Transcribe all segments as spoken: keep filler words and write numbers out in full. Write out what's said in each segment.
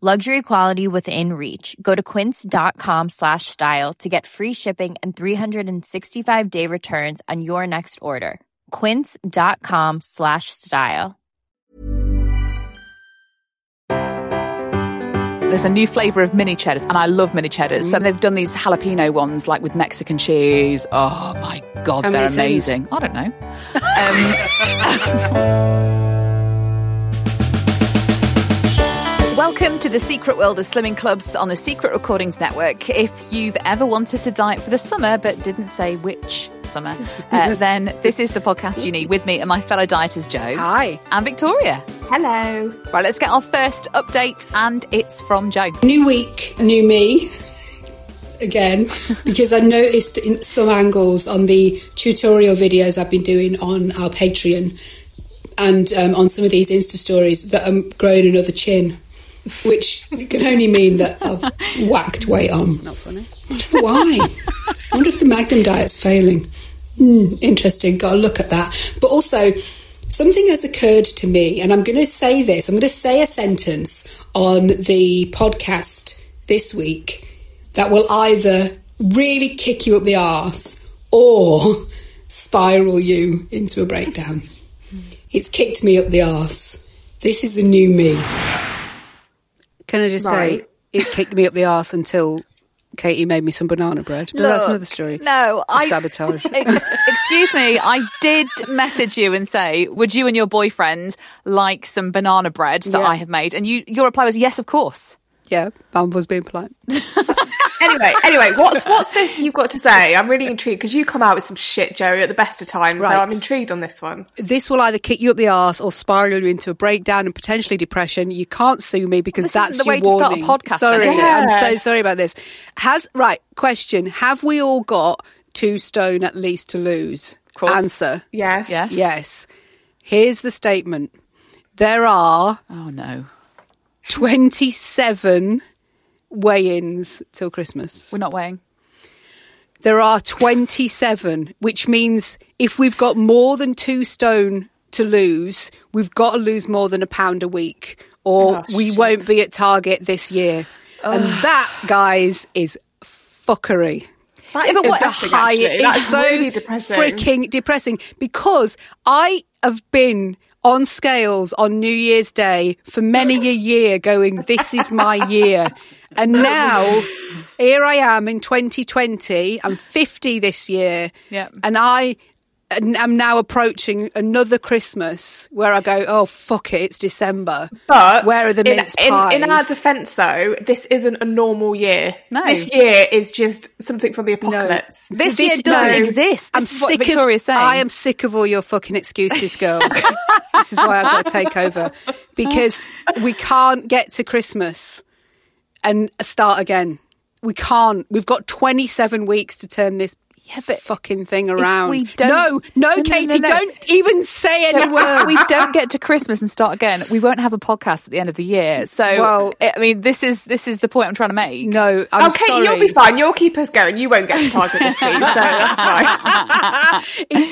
Luxury quality within reach. Go to quince.com slash style to get free shipping and three sixty-five day returns on your next order. Quince.com slash style. There's a new flavour of mini cheddars, and I love mini cheddars. Mm. So they've done these jalapeno ones, like with Mexican cheese. Oh, my God, How they're amazing. Things? I don't know. Um, Welcome to the Secret World of Slimming Clubs on the Secret Recordings Network. If you've ever wanted to diet for the summer but didn't say which summer, uh, then this is the podcast you need. With me and my fellow dieters, Jo. Hi. And Victoria. Hello. Right, let's get our first update, and it's from Jo. New week, new me. Again, because I noticed in some angles on the tutorial videos I've been doing on our Patreon and um, on some of these Insta stories that I'm growing another chin. Which can only mean that I've whacked weight on. Not funny. I don't know why. I wonder if the Magnum Diet's failing. Mm, interesting. Got to look at that. But also, something has occurred to me, and I'm going to say this. I'm going to say a sentence on the podcast this week that will either really kick you up the arse or spiral you into a breakdown. It's kicked me up the arse. This is a new me. Can I just right. say, it kicked me up the arse until Katy made me some banana bread. Look, that's another story. No, I... Sabotage. Ex- excuse me, I did message you and say, would you and your boyfriend like some banana bread that yeah. I have made? And you, your reply was, yes, of course. Yeah, Mum was being polite. Anyway, anyway, what's what's this you've got to say? I'm really intrigued because you come out with some shit, Jerry, at the best of times. Right. So I'm intrigued on this one. This will either kick you up the arse or spiral you into a breakdown and potentially depression. You can't sue me because well, that's the way your warning. To start a podcast. Sorry, yeah. I'm so sorry about this. Has right question? Have we all got two stone at least to lose? Of course. Answer: Yes, yes, yes. Here's the statement: There are oh no, twenty-seven. Weigh-ins till Christmas. We're not weighing. There are twenty-seven, which means if we've got more than two stone to lose, we've got to lose more than a pound a week, or oh, we shit. won't be at target this year. Oh. And that, guys, is fuckery. That is depressing, high, actually. That is so really depressing. Freaking depressing, because I have been on scales on New Year's Day for many a year going, this is my year. And now, here I am in twenty twenty, I'm fifty this year, yep. and I am now approaching another Christmas where I go, oh, fuck it, it's December. But where are the mince in, pies? In, in our defence, though, this isn't a normal year. No. This year is just something from the apocalypse. No. This, this year doesn't no. exist. I'm this is sick what Victoria's of, saying. I am sick of all your fucking excuses, girls. This is why I've got to take over, because we can't get to Christmas and start again. We can't. We've got twenty-seven weeks to turn this yeah, but fucking thing around. We don't, no, no, no, Katie, no, no, no. don't even say any words. If we don't get to Christmas and start again, we won't have a podcast at the end of the year. So, well, I mean, this is this is the point I'm trying to make. No, I'm okay, sorry. Okay, you'll be fine. You'll keep us going. You won't get to target this week, so that's fine.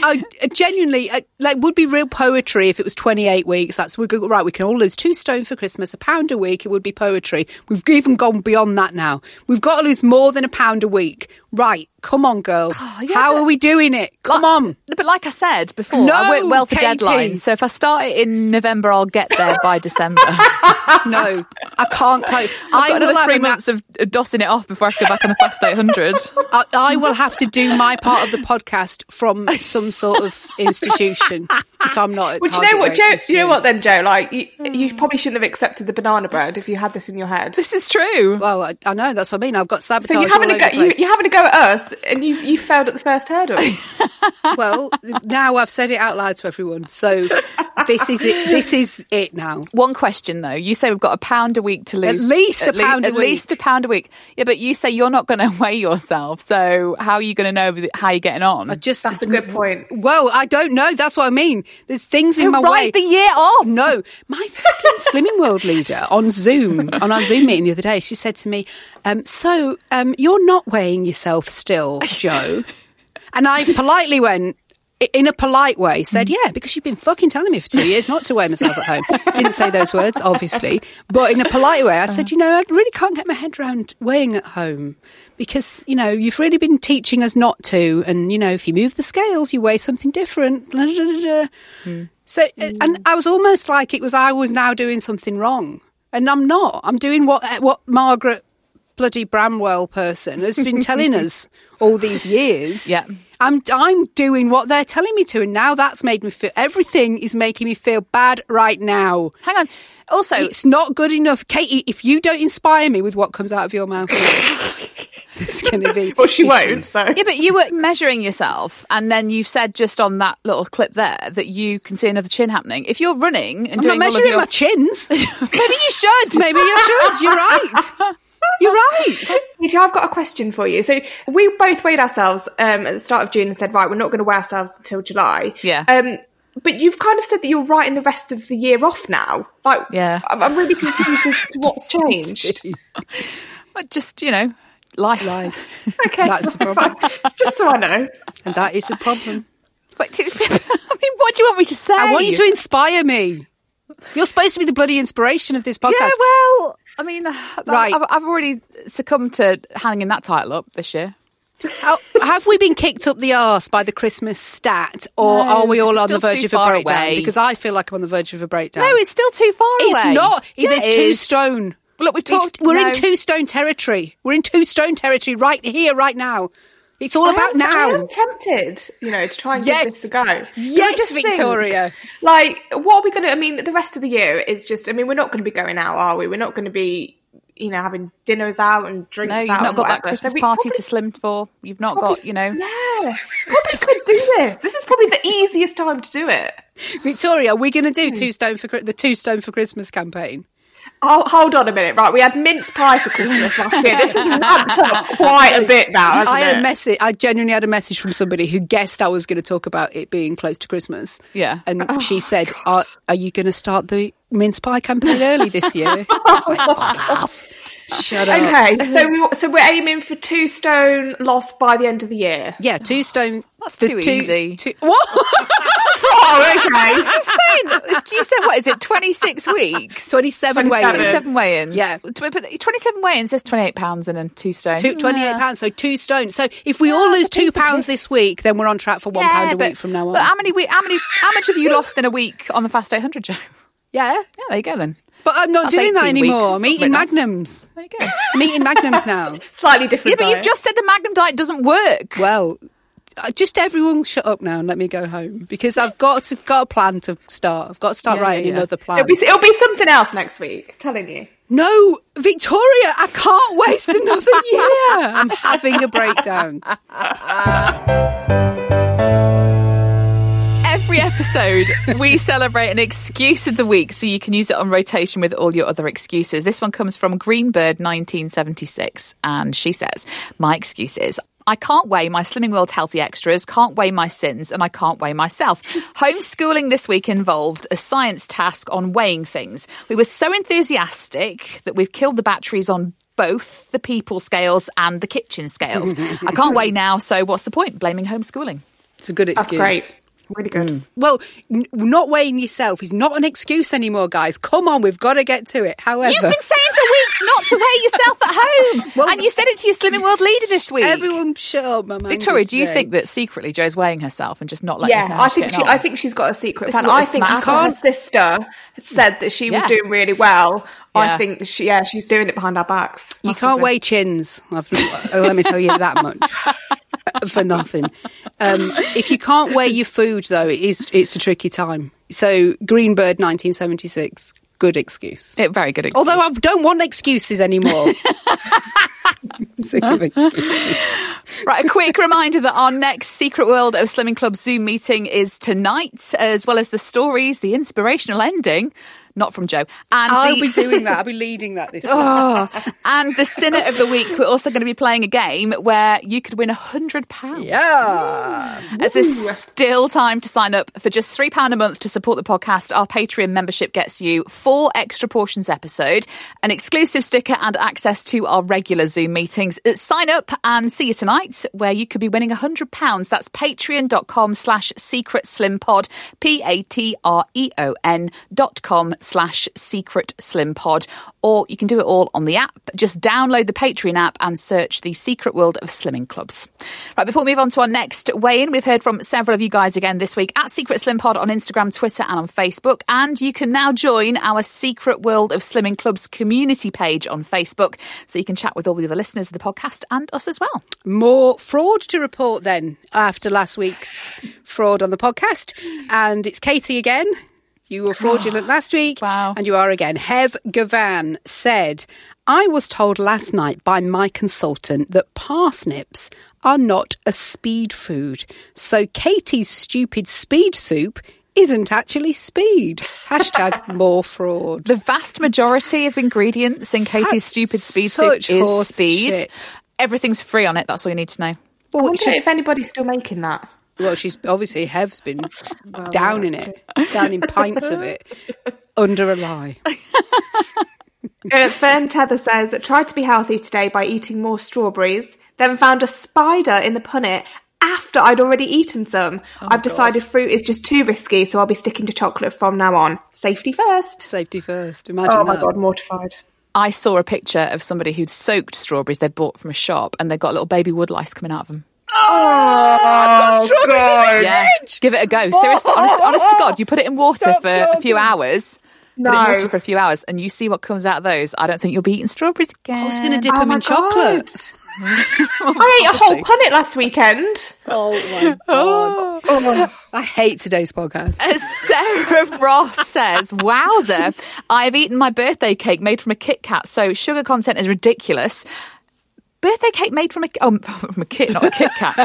I genuinely, I, like, would be real poetry if it was twenty-eight weeks. That's we go, right. We can all lose two stone for Christmas, a pound a week. It would be poetry. We've even gone beyond that now. We've got to lose more than a pound a week, right? Come on, girls. Oh, yeah, How are we doing it? Come like, on. But like I said before, no, I work well for Katy. Deadlines. So if I start it in November, I'll get there by December. No, I can't cope. I've I got another will three months a... of dossing it off before I have to go back on the Fast eight hundred. I, I will have to do my part of the podcast from some sort of institution if I'm not. Well, do you know what, Jo? You know what, then, Jo? Like you, you probably shouldn't have accepted the banana bread if you had this in your head. This is true. Well, I, I know that's what I mean. I've got sabotage. So you're having all a go. You, you're having a go at us. And you you failed at the first hurdle. Well, now I've said it out loud to everyone. So this is it. This is it now. One question though. You say we've got a pound a week to lose. At least at a pound le- a at week. At least a pound a week. Yeah, but you say you're not going to weigh yourself. So how are you going to know how you're getting on? I just That's a good point. Well, I don't know. That's what I mean. There's things so in my way. Write the year off. No. My fucking Slimming World leader on Zoom, on our Zoom meeting the other day, she said to me, um, so um, you're not weighing yourself still, Joe. And I politely went, in a polite way, said, yeah, because you've been fucking telling me for two years not to weigh myself at home. Didn't say those words, obviously. But in a polite way, I said, you know, I really can't get my head around weighing at home because, you know, you've really been teaching us not to. And, you know, if you move the scales, you weigh something different. Blah, blah, blah, blah. Mm. So, and I was almost like it was, I was now doing something wrong. And I'm not. I'm doing what what Margaret bloody Bramwell person has been telling us all these years. Yeah, I'm I'm doing what they're telling me to, and now that's made me feel, everything is making me feel bad right now. Hang on. Also, it's not good enough, Katy. If you don't inspire me with what comes out of your mouth, it's going to be. Well, she won't. So yeah, but you were measuring yourself, and then you said just on that little clip there that you can see another chin happening. If you're running and I'm doing not measuring all of your... my chins, maybe you should. Maybe you should. You're right. You're right. I've got a question for you. So we both weighed ourselves um, at the start of June and said, right, we're not going to weigh ourselves until July. Yeah. Um, but you've kind of said that you're writing the rest of the year off now. Like, yeah. I'm, I'm really confused as to what's changed. But just, you know, life. Life. Okay. That's the problem. Just so I know. And that is the problem. But, I mean, what do you want me to say? I want you to inspire me. You're supposed to be the bloody inspiration of this podcast. Yeah, well... I mean, right. I've, I've already succumbed to hanging that title up this year. How, have we been kicked up the arse by the Christmas stat, or no, are we all on the verge of a breakdown? Away. Because I feel like I'm on the verge of a breakdown. No, it's still too far it's away. It's not. Yeah, There's it two is. stone. Look, we've talked, we're no. in two stone territory. We're in two stone territory right here, right now. It's all I about am, now. I am tempted, you know, to try and yes. give this a go. Yes, just Victoria. Think, like, what are we going to... I mean, the rest of the year is just... I mean, we're not going to be going out, are we? We're not going to be, you know, having dinners out and drinks no, out. No, you've not got that Christmas so party probably, to slim for. You've not probably, got, you know... Yeah. Probably just, could do this. This is probably the easiest time to do it. Victoria, we're going to do two stone for the Two Stone for Christmas campaign. Oh, hold on a minute. Right, we had mince pie for Christmas last year. This has ramped up quite a bit now, hasn't I had it? a message. I genuinely had a message from somebody who guessed I was going to talk about it being close to Christmas. Yeah. And oh, she said, are, are you going to start the mince pie campaign early this year? I was like, fuck off. Shut up. Okay, so, we, so we're aiming for two stone loss by the end of the year. Yeah, two stone. That's too two, easy. Two, what? Oh, okay. I'm just saying. You said, what is it, twenty-six weeks? twenty-seven weigh-ins. twenty-seven weigh-ins. Yeah. twenty-seven weigh-ins, there's twenty-eight pounds and then two stone. Two, twenty-eight yeah. pounds, so two stone. So if we yeah, all lose two pounds this week, then we're on track for one yeah, pound a but, week from now on. But how many? How many? How much have you lost in a week on the Fast eight hundred, Jo? Yeah. Yeah, there you go then. But I'm not That's doing that anymore. I'm eating Magnums. There you go. I'm eating Magnums now. Slightly different. Yeah, but diet. You've just said the Magnum diet doesn't work. Well, just everyone shut up now and let me go home because I've got to got a plan to start. I've got to start yeah, writing yeah. another plan. It'll be, it'll be something else next week. I'm telling you. No, Victoria, I can't waste another year. I'm having a breakdown. Every episode, we celebrate an excuse of the week so you can use it on rotation with all your other excuses. This one comes from Greenbird nineteen seventy-six, and she says, my excuse is, I can't weigh my Slimming World healthy extras, can't weigh my sins, and I can't weigh myself. Homeschooling this week involved a science task on weighing things. We were so enthusiastic that we've killed the batteries on both the people scales and the kitchen scales. I can't weigh now, so what's the point? Blaming homeschooling. It's a good excuse. That's great. Really good. Mm. Well, n- not weighing yourself is not an excuse anymore, guys. Come on, we've got to get to it. However, you've been saying for weeks not to weigh yourself at home. Well, and you said it to your Slimming World leader this week. Everyone shut up, my man. Victoria, do you think that secretly Jo's weighing herself and just not letting yeah, us know? Yeah, I think she, I think she's got a secret plan. I think her sister said that she yeah. was doing really well. Yeah. I think, she, yeah, she's doing it behind our backs. Possibly. You can't weigh chins. I've, let me tell you that much. For nothing. Um, if you can't weigh your food, though, it is, it's a tricky time. So Greenbird nineteen seventy-six, good excuse. It, very good excuse. Although I don't want excuses anymore. Sick of excuses. Right, a quick reminder that our next Secret World of Slimming Club Zoom meeting is tonight, as well as the stories, the inspirational ending... Not from Jo. And I'll the... be doing that. I'll be leading that this week. Oh, and the Sinner of the Week, we're also going to be playing a game where you could win one hundred pounds. Yeah. Ooh. As there's still time to sign up for just three pounds a month to support the podcast. Our Patreon membership gets you four extra portions episode, an exclusive sticker and access to our regular Zoom meetings. Sign up and see you tonight where you could be winning one hundred pounds. That's patreon.com slash secret slim pod, P-A-T-R-E-O-N dot com slash secret slim pod, or you can do it all on the app. Just download the Patreon app and search the Secret World of Slimming Clubs. Right, before we move on to our next weigh in, we've heard from several of you guys again this week at Secret Slim Pod on Instagram, Twitter and on Facebook, and you can now join our Secret World of Slimming Clubs community page on Facebook, so you can chat with all the other listeners of the podcast and us as well. More fraud to report then after last week's fraud on the podcast, and it's Katy again. You were fraudulent oh, last week, wow. and you are again. Hev Gavan said, I was told last night by my consultant that parsnips are not a speed food. So Katie's stupid speed soup isn't actually speed. Hashtag more fraud. The vast majority of ingredients in Katie's That's stupid speed soup is speed. Shit. Everything's free on it. That's all you need to know. Well, I wonder if anybody's still making that. Well, she's obviously, Hev's been well, down in it, it, down in pints of it, under a lie. uh, Fern Tether says, tried to be healthy today by eating more strawberries, then found a spider in the punnet after I'd already eaten some. Oh, I've decided God. Fruit is just too risky, so I'll be sticking to chocolate from now on. Safety first. Safety first. Imagine Oh, my that. God, mortified. I saw a picture of somebody who'd soaked strawberries they'd bought from a shop, and they've got little baby woodlice coming out of them. Oh, oh, I've got strawberries God. In my fridge. Give it a go. Seriously, honest, honest to God, you put it in water Stop for joking. a few hours. No. Put it in water for a few hours, and you see what comes out of those. I don't think you'll be eating strawberries again. I was going to dip oh them in God. chocolate. I ate a whole punnet last weekend. Oh my God. Oh, I hate today's podcast. As Sarah Ross says, wowzer, I've eaten my birthday cake made from a Kit Kat, so sugar content is ridiculous. Birthday cake made from a oh, from a kit, not a Kit Kat.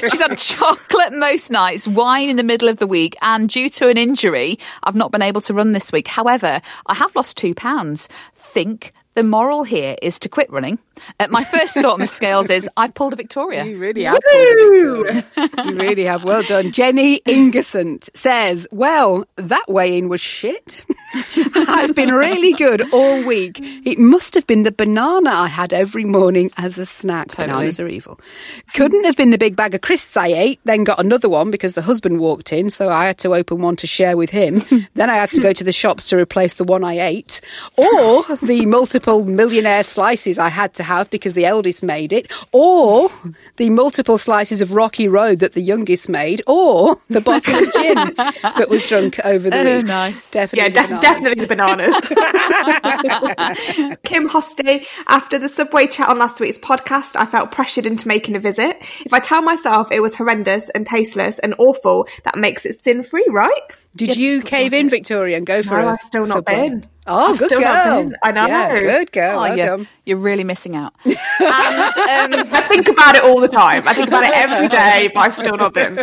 She's had chocolate most nights, wine in the middle of the week, and due to an injury, I've not been able to run this week. However, I have lost two pounds. Think the moral here is to quit running. Uh, my first thought on the scales is I've pulled a Victoria. You really have Woo! pulled a Victoria. You really have. Well done. Jenny Ingerson says, well, that weigh-in was shit. I've been really good all week. It must have been the banana I had every morning as a snack. Totally. Bananas are evil. Couldn't have been the big bag of crisps I ate, then got another one because the husband walked in, so I had to open one to share with him. Then I had to go to the shops to replace the one I ate. Or the multiple millionaire slices I had to have because the eldest made it, or the multiple slices of Rocky Road that the youngest made, or the bottle of gin that was drunk over the oh, week. Nice. Definitely, yeah, de- definitely bananas. Kim Hosty, after the Subway chat on last week's podcast, I felt pressured into making a visit. If I tell myself it was horrendous and tasteless and awful, that makes it sin-free, right? Did you cave in, Victoria, and go for no, it? I've still not Subway. Been. Oh, I've good still girl. Not been. I know. Yeah, good girl. Oh, well you're, you're really missing out. And, um, I think about it all the time. I think about it every day, but I've still not been.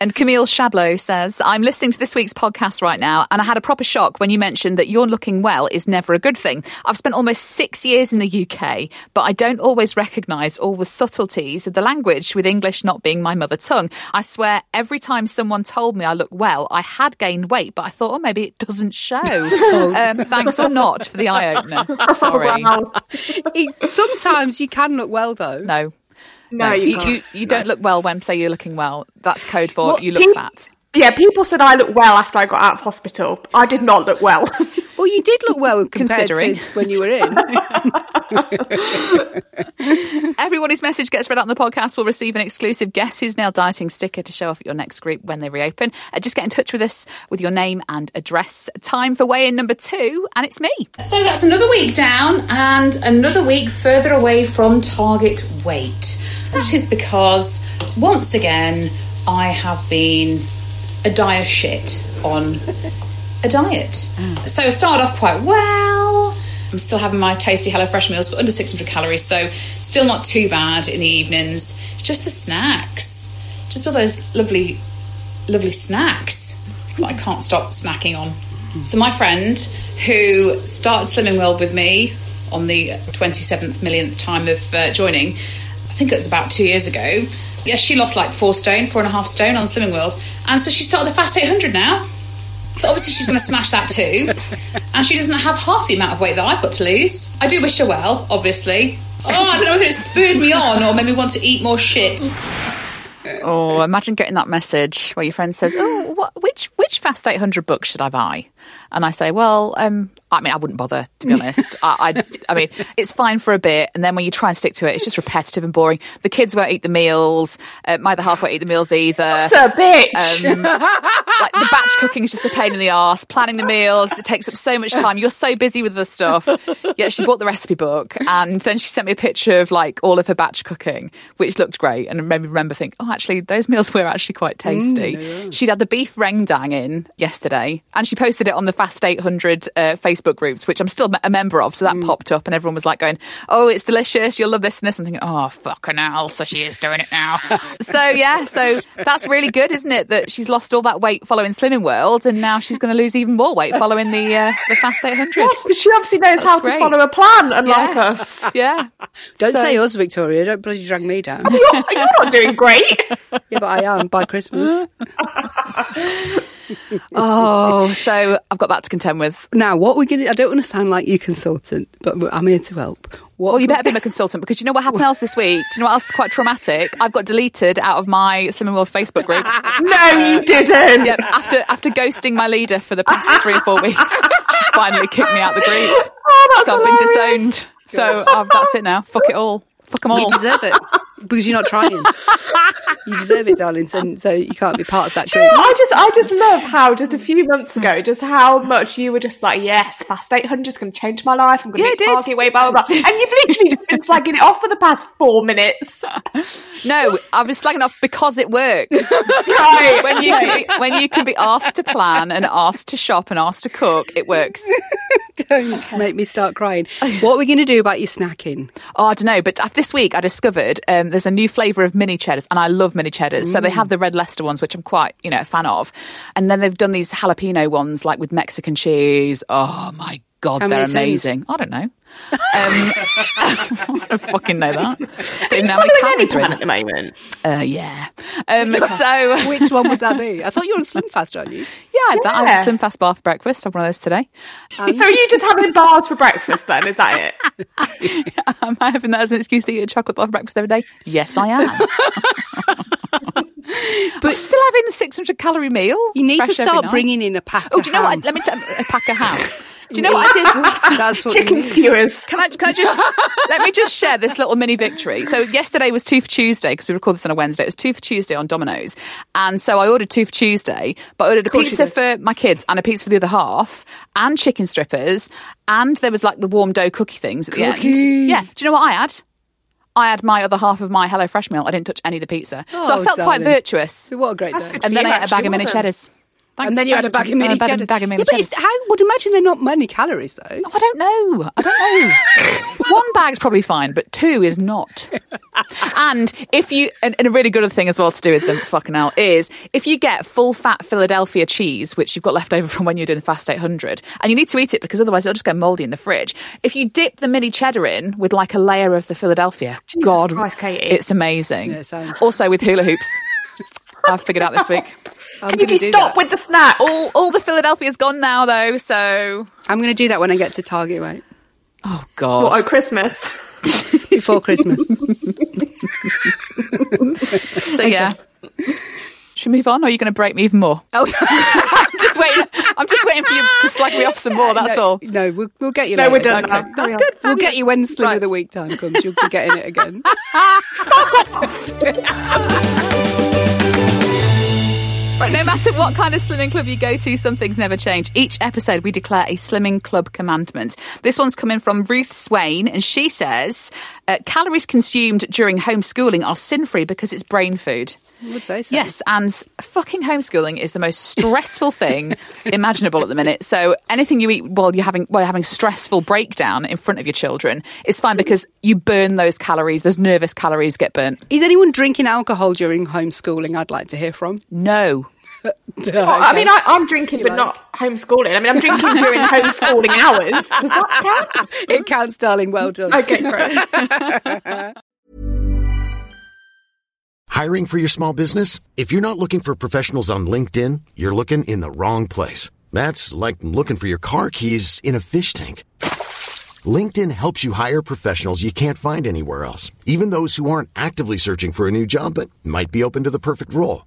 And Camille Shablow says, I'm listening to this week's podcast right now, and I had a proper shock when you mentioned that you're looking well is never a good thing. I've spent almost six years in the U K, but I don't always recognise all the subtleties of the language, with English not being my mother tongue. I swear every time someone told me I look well, I had gained weight, but I thought, oh, maybe it doesn't show. Oh. Um, thanks or not for the eye opener. Sorry. Oh, wow. it, sometimes you can look well, though. No. No, no you, you, can't. you, you no. don't look well when say you're looking well. That's code for well, you look people, fat. Yeah, people said I looked well after I got out of hospital. I did not look well. Well, you did look well considering when you were in. Everyone whose message gets read out on the podcast will receive an exclusive Guess Who's Now Dieting sticker to show off at your next group when they reopen. Uh, just get in touch with us with your name and address. Time for weigh-in number two, and it's me. So that's another week down and another week further away from target weight. That is because, once again, I have been a dire shit on a diet. Mm. So I started off quite well. I'm still having my tasty Hello Fresh meals for under six hundred calories, so still not too bad in the evenings. It's just the snacks. Just all those lovely, lovely snacks that I can't stop snacking on. So my friend who started Slimming World with me on the twenty-seventh millionth time of uh, joining, I think it was about two years ago, yeah, she lost like four stone, four and a half stone on Slimming World. And so she started the Fast eight hundred now. So obviously she's going to smash that too. And she doesn't have half the amount of weight that I've got to lose. I do wish her well, obviously. Oh, I don't know whether it spurred me on or made me want to eat more shit. Oh, imagine getting that message where your friend says, oh, what, which which Fast eight hundred book should I buy? And I say, well, um, I mean, I wouldn't bother, to be honest. I, I I mean, it's fine for a bit. And then when you try and stick to it, it's just repetitive and boring. The kids won't eat the meals. Uh, my other half won't eat the meals either. That's a bitch. Um, like the batch cooking is just a pain in the arse. Planning the meals, it takes up so much time. You're so busy with the stuff. Yeah, she bought the recipe book. And then she sent me a picture of like all of her batch cooking, which looked great. And made me remember thinking, oh, actually, those meals were actually quite tasty. Mm, yeah. She'd had the beef rendang in yesterday. And she posted it on the Fast eight hundred uh, Facebook groups, which I'm still a member of, so that mm. popped up and everyone was like going, oh, it's delicious, you'll love this and this, and thinking, oh, fucking hell, so she is doing it now. So yeah, so that's really good, isn't it, that she's lost all that weight following Slimming World and now she's going to lose even more weight following the uh, the Fast eight hundred. Well, she obviously knows that's how great. To follow a plan, unlike yeah. us. Yeah. Don't so. say us, Victoria, don't bloody drag me down. Oh, you're, you're not doing great. Yeah, but I am, by Christmas. Oh, so I've got that to contend with. Now, what we're going to... I don't want to sound like your consultant, but I'm here to help. What well, you better be my consultant, because you know what happened else this week? Do you know what else is quite traumatic? I've got deleted out of my Slimming World Facebook group. No, you didn't! Yep, after after ghosting my leader for the past three or four weeks, she finally kicked me out of the group. Oh, that's so hilarious. I've been disowned. So I've, that's it now. Fuck it all. Fuck them all. You deserve it. Because you're not trying. You deserve it, darling, so, so you can't be part of that show. You know, I just I just love how just a few months ago, just how much you were just like, yes, Fast eight hundred is going to change my life. I'm going to yeah, get target weight, blah, blah, blah. And you've literally just been slagging it off for the past four minutes. No, I've been slagging off because it works. Right. When you, can be, when you can be asked to plan and asked to shop and asked to cook, it works. Don't okay. make me start crying. What are we going to do about your snacking? Oh, I don't know, but this week I discovered... Um, there's a new flavour of mini cheddars, and I love mini cheddars. Mm. So they have the red Leicester ones, which I'm quite, you know, a fan of. And then they've done these jalapeno ones, like with Mexican cheese. Oh, my God, they're amazing. Things? I don't know. Um, I don't fucking know that. They don't know how many calories are in at the moment. Uh, yeah. Um, so which one would that be? I thought you were on Slim Fast, aren't you? Yeah, I yeah. had a Slim Fast bar for breakfast. I had one of those today. Um, so are you just having bars for breakfast then? Is that it? Am I having that as an excuse to eat a chocolate bar for breakfast every day? Yes, I am. But I'm still having a six hundred calorie meal. You need to start bringing in a pack. Oh, do you know ham. what? Let me tell you, a pack of ham. Do you know what I did? That's what Chicken skewers. Can I, can I just let me just share this little mini victory? So yesterday was two for Tuesday because we record this on a Wednesday. It was two for Tuesday on Domino's, and so I ordered two for Tuesday, but I ordered a pizza for my kids and a pizza for the other half, and chicken strippers, and there was like the warm dough cookie things at the end. Yeah. Do you know what I had? I had my other half of my Hello Fresh meal. I didn't touch any of the pizza, oh, so I felt darling. quite virtuous. What a great day! And then I ate a bag of mini cheddars. Thanks. And then you had a bag of mini cheddars. Bag of mini yeah, cheddars. But if, I would imagine they're not many calories, though. Oh, I don't know. I don't know. One bag's probably fine, but two is not. And if you, and, and a really good other thing as well to do with them, fucking hell, is if you get full-fat Philadelphia cheese, which you've got left over from when you're doing the Fast eight hundred, and you need to eat it because otherwise it'll just go mouldy in the fridge. If you dip the mini cheddar in with like a layer of the Philadelphia, Jesus God, Christ, Katie. It's amazing. Yeah, it sounds- also with hula hoops, I've figured out this week. I'm Can you stop that. with the snacks? All, all the Philadelphia's gone now, though, so... I'm going to do that when I get to Target, right? Oh, God. What, at Christmas? before Christmas. So, yeah. Okay. Should we move on, or are you going to break me even more? Oh, I'm just waiting. I'm just waiting for you to slag me off some more. That's no, all. No, we'll, we'll get you. No, later. We're done. Okay. That's good. Fabulous. We'll get you when Slim right. of the Week time comes. You'll be getting it again. Right, no matter what kind of slimming club you go to, some things never change. Each episode, we declare a slimming club commandment. This one's coming from Ruth Swain, and she says, uh, calories consumed during homeschooling are sin-free because it's brain food. I would say so. Yes, and fucking homeschooling is the most stressful thing imaginable at the minute. So anything you eat while you're having while you're having stressful breakdown in front of your children is fine because you burn those calories. Those nervous calories get burnt. Is anyone drinking alcohol during homeschooling? I'd like to hear from. No. No, well, okay. I mean, I, I'm drinking, but like. Not homeschooling. I mean, I'm drinking during homeschooling hours. Does that count? It counts, darling. Well done. Okay, great. Hiring for your small business? If you're not looking for professionals on LinkedIn, you're looking in the wrong place. That's like looking for your car keys in a fish tank. LinkedIn helps you hire professionals you can't find anywhere else, even those who aren't actively searching for a new job but might be open to the perfect role.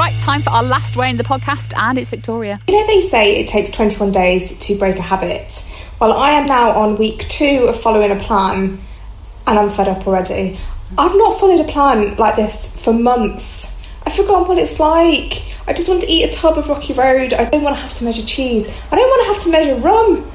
Right, time for our last way in the podcast, and it's Victoria. You know, they say it takes twenty-one days to break a habit. Well, I am now on week two of following a plan, and I'm fed up already. I've not followed a plan like this for months. I've forgotten what it's like. I just want to eat a tub of Rocky Road. I don't want to have to measure cheese. I don't want to have to measure rum.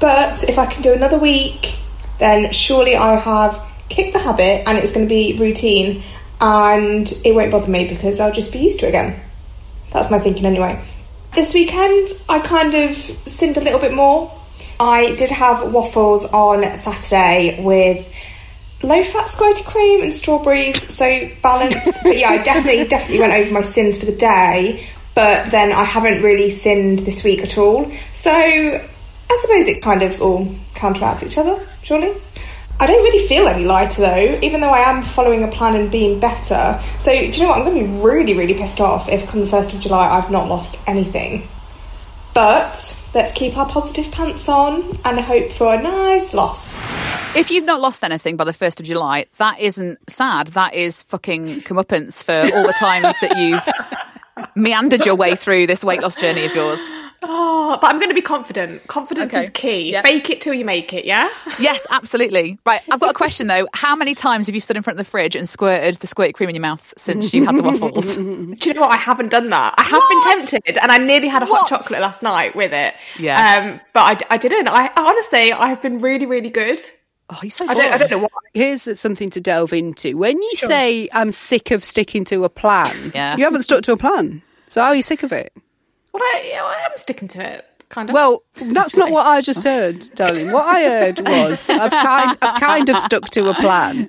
But if I can do another week, then surely I have kick the habit and it's going to be routine and it won't bother me because I'll just be used to it again. That's my thinking anyway. This weekend I kind of sinned a little bit more. I did have waffles on Saturday with low-fat squirty cream and strawberries, so balance. But yeah, I definitely definitely went over my sins for the day, but then I haven't really sinned this week at all. So I suppose it kind of all counteracts each other, surely. I don't really feel any lighter though, even though I am following a plan and being better. So do you know what, I'm going to be really, really pissed off if come the first of July I've not lost anything. But let's keep our positive pants on and hope for a nice loss. If you've not lost anything by the first of July, that isn't sad. That is fucking comeuppance for all the times that you've meandered your way through this weight loss journey of yours. Oh, but I'm going to be confident. Confidence okay. is key. Yeah. Fake it till you make it, yeah? Yes, absolutely. Right, I've got a question, though. How many times have you stood in front of the fridge and squirted the squirted cream in your mouth since you had the waffles? Do you know what? I haven't done that. I have what? been tempted, and I nearly had a hot what? chocolate last night with it. Yeah. Um, but I, I didn't. I honestly, I've been really, really good. Oh, you're so boring. I don't, I don't know why. Here's something to delve into. When you sure. say, I'm sick of sticking to a plan, yeah. you haven't stuck to a plan. So how are you sick of it? Well, I, I am sticking to it, kind of. Well, that's not what I just heard, darling. What I heard was I've kind, I've kind of stuck to a plan,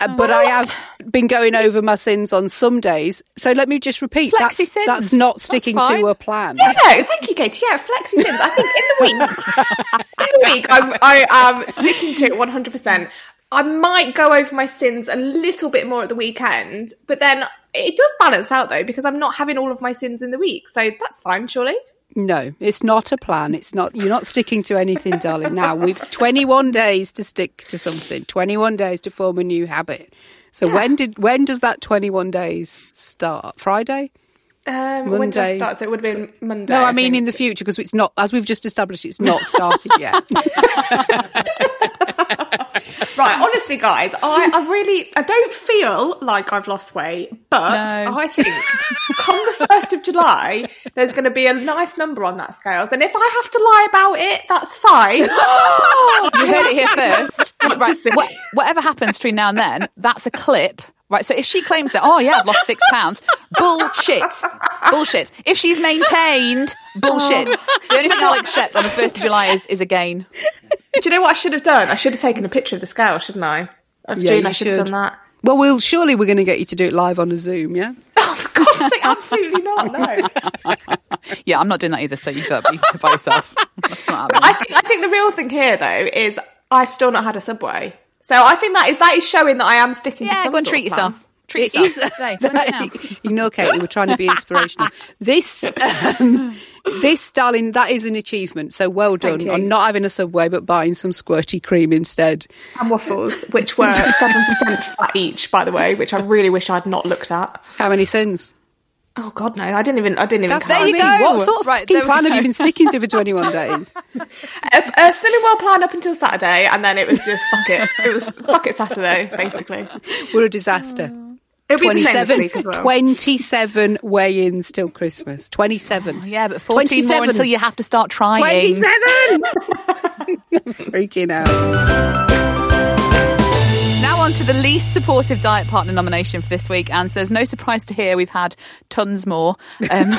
but I have been going over my sins on some days. So let me just repeat, that's, that's not sticking that's to a plan. Yeah, no, thank you, Katie. Yeah, flexi sins. I think in the week, in the week, I'm, I am sticking to it one hundred percent. I might go over my sins a little bit more at the weekend, but then it does balance out, though, because I'm not having all of my sins in the week. So that's fine, surely. No, it's not a plan. It's not. You're not sticking to anything, darling. Now, we've twenty-one days to stick to something, twenty-one days to form a new habit. So yeah. when did when does that twenty-one days start? Friday? Um, when does it start? So it would have been Monday. No, I, I mean think. in the future, because it's not, as we've just established, it's not started yet. Right, honestly, guys, I, I really, I don't feel like I've lost weight, but no. I think come the first of July, there's going to be a nice number on that scales. And if I have to lie about it, that's fine. Oh, you heard it here first. Right, what, whatever happens between now and then, that's a clip. Right, so if she claims that, oh, yeah, I've lost six pounds, bullshit, bullshit. If she's maintained, bullshit. Oh. The only thing I'll accept on the first of July is, is a gain. Do you know what I should have done? I should have taken a picture of the scale, shouldn't I? Of yeah, June, I should, should have done that. Well, we'll surely we're going to get you to do it live on a Zoom, yeah? Oh, for God's sake, absolutely not, no. Yeah, I'm not doing that either, so you've got to be by yourself. That's not happening. I think, I think the real thing here, though, is I've still not had a Subway. So I think that is that is showing that I am sticking yeah, to something. Yeah, go and treat yourself. Treat it yourself. Is, that, you know, Katie, we're trying to be inspirational. This, um, this, darling, that is an achievement. So well done on not having a Subway but buying some squirty cream instead. And waffles, which were seven percent fat each, by the way, which I really wish I'd not looked at. How many sins? Oh, God, no. I didn't even I didn't even That's count. There you go. What sort of right, plan have you been sticking to for twenty-one days? A, a Slimming World plan up until Saturday, and then it was just fuck it. It was fuck it Saturday, basically. We're a disaster. It'll twenty-seven, be the same this week as well. twenty-seven weigh-ins till Christmas. twenty-seven. Oh, yeah, but fourteen more until you have to start trying. twenty-seven! Freaking out. Now on to the least supportive diet partner nomination for this week, and so there's no surprise to hear we've had tons more. Um,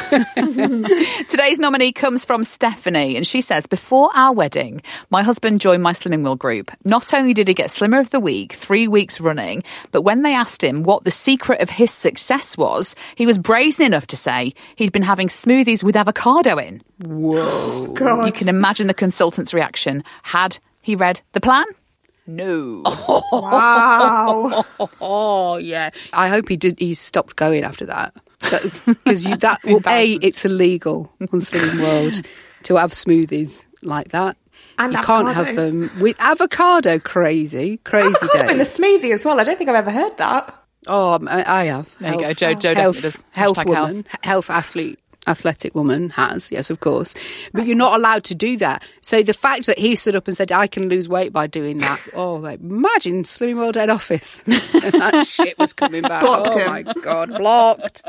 today's nominee comes from Stephanie, and she says, before our wedding, my husband joined my Slimming World group. Not only did he get Slimmer of the Week three weeks running, but when they asked him what the secret of his success was, he was brazen enough to say he'd been having smoothies with avocado in. Whoa. God. You can imagine the consultant's reaction. Had he read the plan? No. Oh, wow. Oh, oh, yeah. I hope he did. He stopped going after that, because you that well, a it's illegal on Slimming World to have smoothies like that, and you avocado. Can't have them with avocado. Crazy, crazy. Avocado day. In a smoothie as well. I don't think I've ever heard that. Oh, I have. There health, you go, Jo. Jo definitely does. Health, health woman, health, health athlete. Athletic woman has, yes, of course. But you're not allowed to do that. So the fact that he stood up and said, I can lose weight by doing that. Oh, like, imagine Slimming World head office. And that shit was coming back. Blocked oh, him. My God, blocked.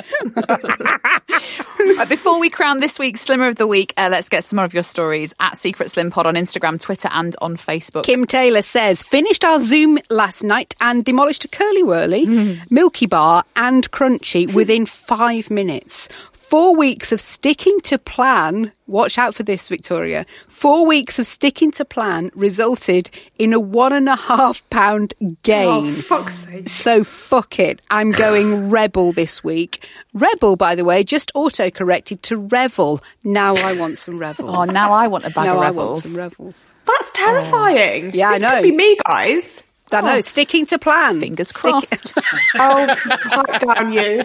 Before we crown this week's Slimmer of the Week, uh, let's get some more of your stories at Secret Slim Pod on Instagram, Twitter and on Facebook. Kim Taylor says, finished our Zoom last night and demolished a Curly Whirly, mm. Milky Bar and Crunchy within five minutes. Four weeks of sticking to plan, watch out for this, Victoria. Four weeks of sticking to plan resulted in a one and a half pound gain. Oh, fuck's sake. So fuck it. I'm going rebel this week. Rebel, by the way, just auto-corrected to revel. Now I want some revels. Oh, now I want a bag now of revels. I want some revels. That's terrifying. Oh. Yeah, this I know. This could be me, guys. I know, oh, sticking to plan. Fingers crossed. I'll pipe down you.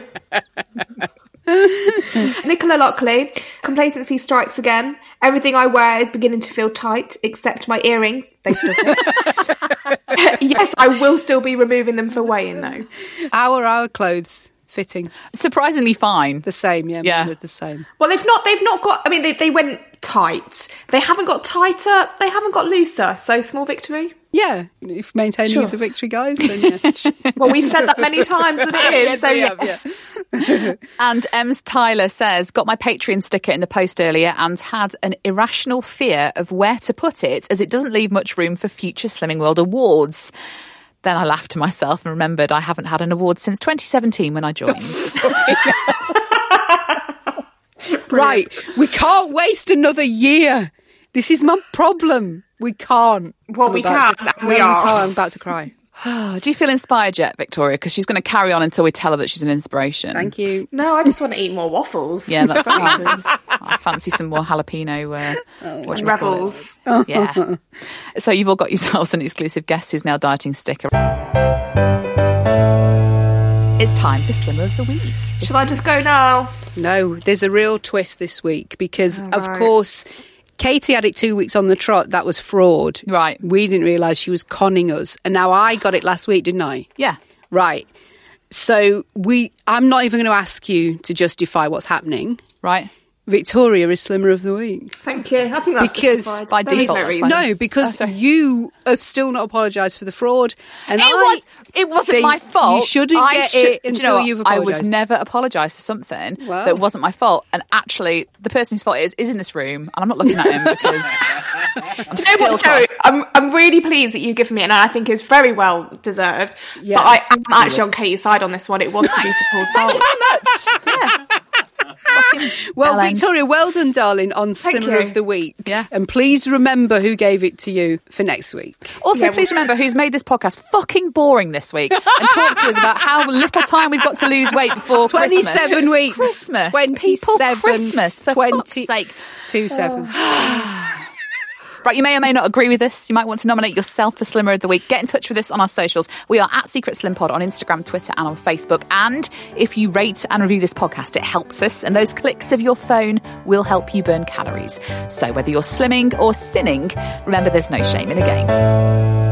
Nicola Lockley, complacency strikes again. Everything I wear is beginning to feel tight, except my earrings. They still fit. Yes, I will still be removing them for weighing, though. Our, our clothes fitting. Surprisingly fine. The same, yeah. yeah. The same. Well, they've not, they've not got, I mean, they, they went tight. They haven't got tighter, they haven't got looser. So small victory. Yeah, if maintaining sure. is a victory, guys, then yeah. Well, we've said that many times that it is, yes, so yes. Have, yeah. And Ems Tyler says, got my Patreon sticker in the post earlier and had an irrational fear of where to put it as it doesn't leave much room for future Slimming World awards. Then I laughed to myself and remembered I haven't had an award since twenty seventeen when I joined. Right, we can't waste another year. This is my problem. We can't. Well, I'm we can. To, we I'm are. Cry, I'm about to cry. Do you feel inspired yet, Victoria? Because she's going to carry on until we tell her that she's an inspiration. Thank you. No, I just want to eat more waffles. Yeah, that's what happens. I fancy some more jalapeno uh, oh, what revels. Oh. Yeah. So you've all got yourselves an exclusive Guess Who's Now Dieting sticker. It's time for Slimmer of the Week. Shall I just go now? No, there's a real twist this week because, oh, of right. course... Katy had it two weeks on the trot. That was fraud. Right. We didn't realise she was conning us. And now I got it last week, didn't I? Yeah. Right. So we. I'm not even going to ask you to justify what's happening. Right. Victoria is Slimmer of the Week. Thank you. I think that's because justified. By default. No, no, because oh, you have still not apologised for the fraud. And it I was. It wasn't my fault. You shouldn't I get should, it until you know you've apologised. I would never apologise for something well. that wasn't my fault. And actually, the person whose fault it is is in this room, and I'm not looking at him because. I'm Do you know what, Jo? I'm I'm really pleased that you've given me it, and I think it's very well deserved. Yeah. But I am actually on Katie's side on this one. It was producer Paul's fault. Thank you very much. Yeah. Well, Ellen. Victoria, well done, darling, on Thank Slimmer you. Of the Week. Yeah. And please remember who gave it to you for next week. Also, yeah, please well, remember who's made this podcast fucking boring this week and talk to us about how little time we've got to lose weight before twenty-seven Christmas. twenty-seven weeks. Christmas. twenty-seven. Christmas, for twenty, fuck's sake. two seven. Oh. Right, you may or may not agree with this. You might want to nominate yourself for Slimmer of the Week. Get in touch with us on our socials. We are at Secret Slim Pod on Instagram, Twitter and on Facebook. And if you rate and review this podcast, it helps us. And those clicks of your phone will help you burn calories. So whether you're slimming or sinning, remember there's no shame in the game.